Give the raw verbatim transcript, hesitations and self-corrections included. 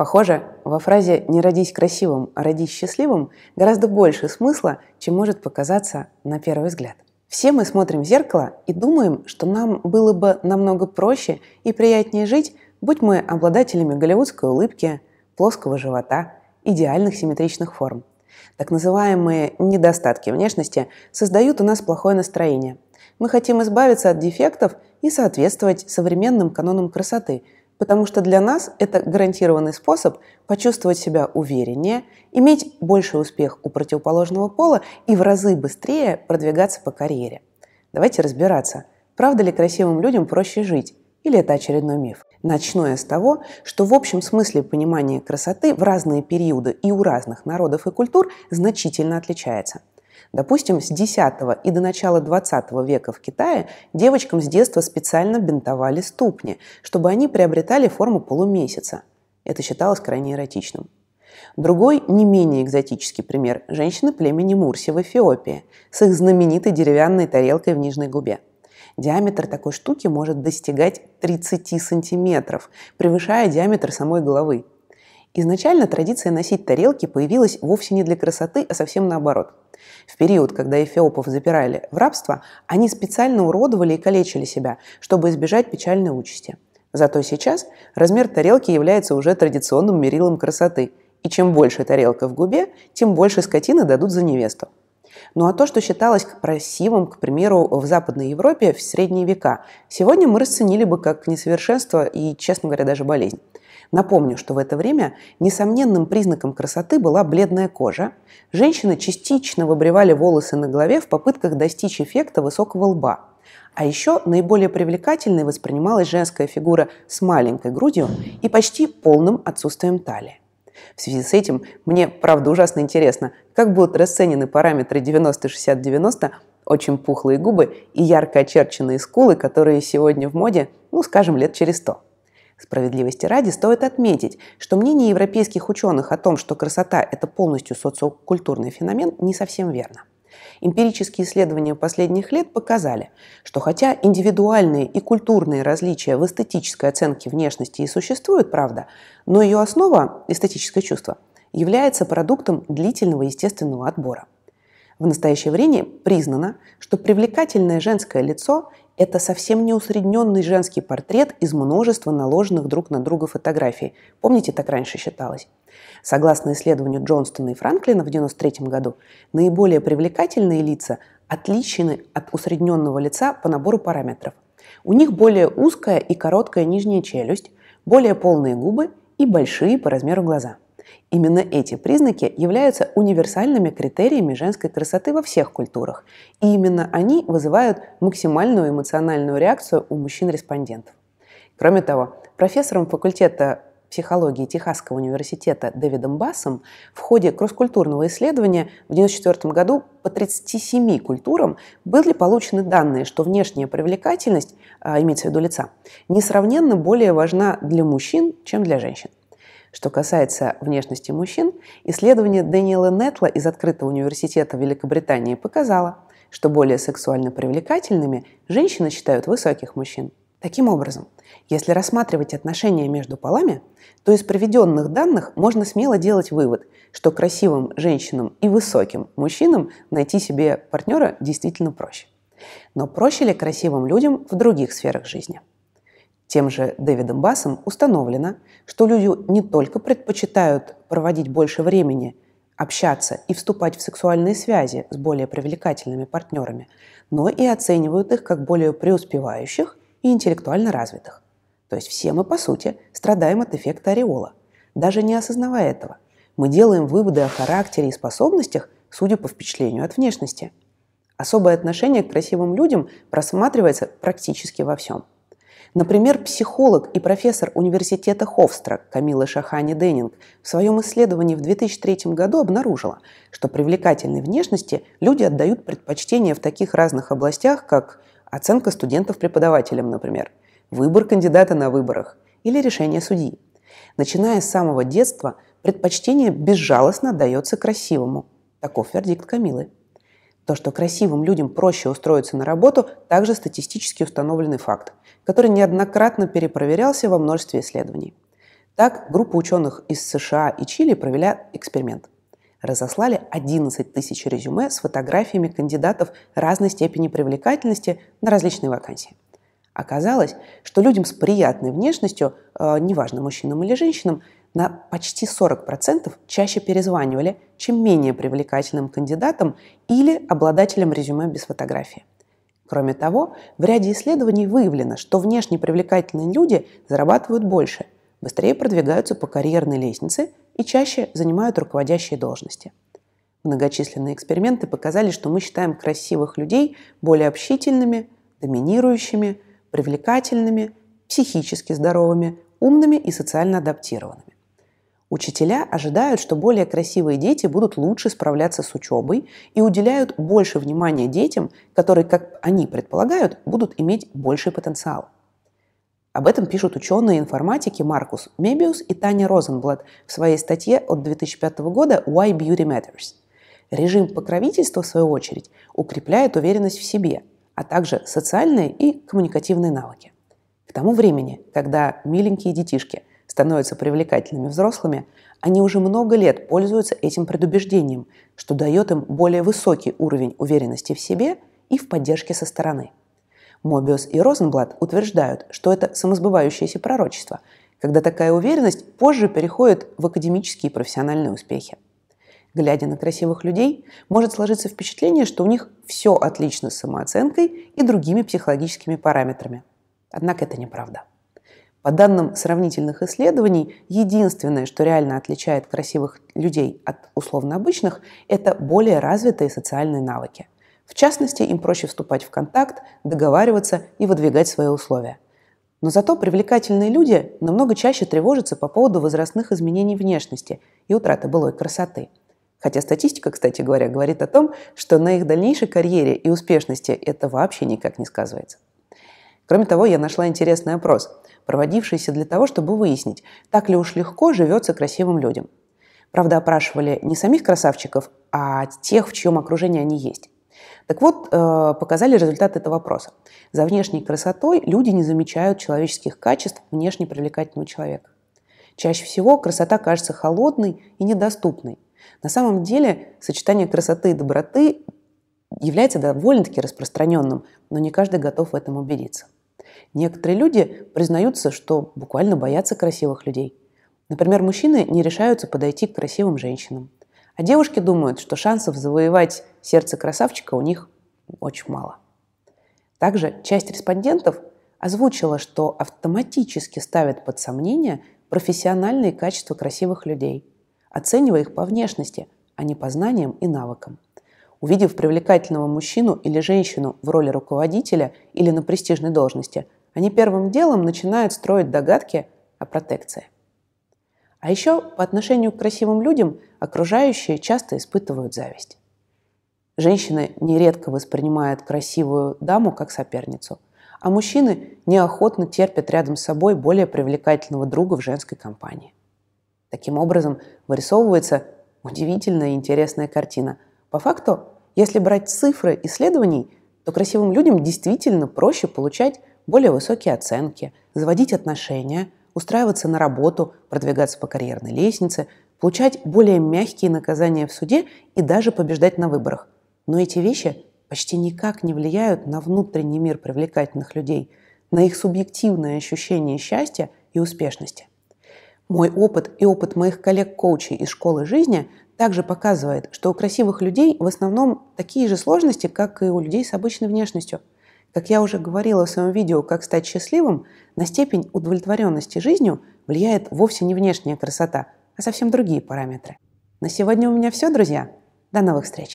Похоже, во фразе «не родись красивым, а родись счастливым» гораздо больше смысла, чем может показаться на первый взгляд. Все мы смотрим в зеркало и думаем, что нам было бы намного проще и приятнее жить, будь мы обладателями голливудской улыбки, плоского живота, идеальных симметричных форм. Так называемые недостатки внешности создают у нас плохое настроение. Мы хотим избавиться от дефектов и соответствовать современным канонам красоты, потому что для нас это гарантированный способ почувствовать себя увереннее, иметь больший успех у противоположного пола и в разы быстрее продвигаться по карьере. Давайте разбираться, правда ли красивым людям проще жить, или это очередной миф. Начну я с того, что в общем смысле понимание красоты в разные периоды и у разных народов и культур значительно отличается. Допустим, с десятого и до начала двадцатого века в Китае девочкам с детства специально бинтовали ступни, чтобы они приобретали форму полумесяца. Это считалось крайне эротичным. Другой, не менее экзотический пример – женщины племени Мурси в Эфиопии с их знаменитой деревянной тарелкой в нижней губе. Диаметр такой штуки может достигать тридцати сантиметров, превышая диаметр самой головы. Изначально традиция носить тарелки появилась вовсе не для красоты, а совсем наоборот. В период, когда эфиопов запирали в рабство, они специально уродовали и калечили себя, чтобы избежать печальной участи. Зато сейчас размер тарелки является уже традиционным мерилом красоты, и чем больше тарелка в губе, тем больше скотины дадут за невесту. Ну а то, что считалось красивым, к примеру, в Западной Европе в средние века, сегодня мы расценили бы как несовершенство и, честно говоря, даже болезнь. Напомню, что в это время несомненным признаком красоты была бледная кожа. Женщины частично выбривали волосы на голове в попытках достичь эффекта высокого лба. А еще наиболее привлекательной воспринималась женская фигура с маленькой грудью и почти полным отсутствием талии. В связи с этим мне, правда, ужасно интересно, как будут расценены параметры девяносто шестьдесят девяносто, очень пухлые губы и ярко очерченные скулы, которые сегодня в моде, ну, скажем, лет через сто. Справедливости ради стоит отметить, что мнение европейских ученых о том, что красота – это полностью социокультурный феномен, не совсем верно. Эмпирические исследования последних лет показали, что хотя индивидуальные и культурные различия в эстетической оценке внешности и существуют, правда, но ее основа – эстетическое чувство – является продуктом длительного естественного отбора. В настоящее время признано, что привлекательное женское лицо – это совсем не усредненный женский портрет из множества наложенных друг на друга фотографий. Помните, так раньше считалось? Согласно исследованию Джонстона и Франклина в девяносто третьем году, наиболее привлекательные лица отличны от усредненного лица по набору параметров. У них более узкая и короткая нижняя челюсть, более полные губы и большие по размеру глаза. Именно эти признаки являются универсальными критериями женской красоты во всех культурах, и именно они вызывают максимальную эмоциональную реакцию у мужчин-респондентов. Кроме того, профессором факультета психологии Техасского университета Дэвидом Бассом в ходе кросс-культурного исследования в девяносто четвёртом году по тридцати семи культурам были получены данные, что внешняя привлекательность, имеется в виду лица, несравненно более важна для мужчин, чем для женщин. Что касается внешности мужчин, исследование Дэниела Нетла из Открытого университета Великобритании показало, что более сексуально привлекательными женщины считают высоких мужчин. Таким образом, если рассматривать отношения между полами, то из приведенных данных можно смело делать вывод, что красивым женщинам и высоким мужчинам найти себе партнера действительно проще. Но проще ли красивым людям в других сферах жизни? Тем же Дэвидом Бассом установлено, что люди не только предпочитают проводить больше времени, общаться и вступать в сексуальные связи с более привлекательными партнерами, но и оценивают их как более преуспевающих и интеллектуально развитых. То есть все мы, по сути, страдаем от эффекта ореола. Даже не осознавая этого, мы делаем выводы о характере и способностях, судя по впечатлению от внешности. Особое отношение к красивым людям просматривается практически во всем. Например, психолог и профессор университета Ховстра Камила Шахани-Деннинг в своем исследовании в две тысячи третьем году обнаружила, что привлекательной внешности люди отдают предпочтение в таких разных областях, как оценка студентов преподавателям, например, выбор кандидата на выборах или решение судьи. Начиная с самого детства, предпочтение безжалостно отдается красивому. Таков вердикт Камилы. То, что красивым людям проще устроиться на работу, также статистически установленный факт, который неоднократно перепроверялся во множестве исследований. Так, группа ученых из США и Чили провели эксперимент. Разослали одиннадцать тысяч резюме с фотографиями кандидатов разной степени привлекательности на различные вакансии. Оказалось, что людям с приятной внешностью, э, неважно, мужчинам или женщинам, на почти сорок процентов чаще перезванивали, чем менее привлекательным кандидатам или обладателям резюме без фотографии. Кроме того, в ряде исследований выявлено, что внешне привлекательные люди зарабатывают больше, быстрее продвигаются по карьерной лестнице и чаще занимают руководящие должности. Многочисленные эксперименты показали, что мы считаем красивых людей более общительными, доминирующими, привлекательными, психически здоровыми, умными и социально адаптированными. Учителя ожидают, что более красивые дети будут лучше справляться с учебой и уделяют больше внимания детям, которые, как они предполагают, будут иметь больший потенциал. Об этом пишут ученые-информатики Маркус Мебиус и Таня Розенблат в своей статье от две тысячи пятого года «Why Beauty Matters». Режим покровительства, в свою очередь, укрепляет уверенность в себе, а также социальные и коммуникативные навыки. К тому времени, когда миленькие детишки становятся привлекательными взрослыми, они уже много лет пользуются этим предубеждением, что дает им более высокий уровень уверенности в себе и в поддержке со стороны. Мебиус и Розенблат утверждают, что это самосбывающееся пророчество, когда такая уверенность позже переходит в академические и профессиональные успехи. Глядя на красивых людей, может сложиться впечатление, что у них все отлично с самооценкой и другими психологическими параметрами. Однако это неправда. По данным сравнительных исследований, единственное, что реально отличает красивых людей от условно обычных, это более развитые социальные навыки. В частности, им проще вступать в контакт, договариваться и выдвигать свои условия. Но зато привлекательные люди намного чаще тревожатся по поводу возрастных изменений внешности и утраты былой красоты. Хотя статистика, кстати говоря, говорит о том, что на их дальнейшей карьере и успешности это вообще никак не сказывается. Кроме того, я нашла интересный опрос, проводившийся для того, чтобы выяснить, так ли уж легко живется красивым людям. Правда, опрашивали не самих красавчиков, а тех, в чьем окружении они есть. Так вот, показали результат этого опроса. За внешней красотой люди не замечают человеческих качеств внешне привлекательного человека. Чаще всего красота кажется холодной и недоступной. На самом деле, сочетание красоты и доброты является довольно-таки распространенным, но не каждый готов в этом убедиться. Некоторые люди признаются, что буквально боятся красивых людей. Например, мужчины не решаются подойти к красивым женщинам. А девушки думают, что шансов завоевать сердце красавчика у них очень мало. Также часть респондентов озвучила, что автоматически ставят под сомнение профессиональные качества красивых людей, оценивая их по внешности, а не по знаниям и навыкам. Увидев привлекательного мужчину или женщину в роли руководителя или на престижной должности, они первым делом начинают строить догадки о протекции. А еще по отношению к красивым людям окружающие часто испытывают зависть. Женщины нередко воспринимают красивую даму как соперницу, а мужчины неохотно терпят рядом с собой более привлекательного друга в женской компании. Таким образом, вырисовывается удивительная и интересная картина. По факту, если брать цифры исследований, то красивым людям действительно проще получать более высокие оценки, заводить отношения, устраиваться на работу, продвигаться по карьерной лестнице, получать более мягкие наказания в суде и даже побеждать на выборах. Но эти вещи почти никак не влияют на внутренний мир привлекательных людей, на их субъективное ощущение счастья и успешности. Мой опыт и опыт моих коллег-коучей из «Школы жизни» также показывает, что у красивых людей в основном такие же сложности, как и у людей с обычной внешностью. Как я уже говорила в своем видео «Как стать счастливым», на степень удовлетворенности жизнью влияет вовсе не внешняя красота, а совсем другие параметры. На сегодня у меня все, друзья. До новых встреч!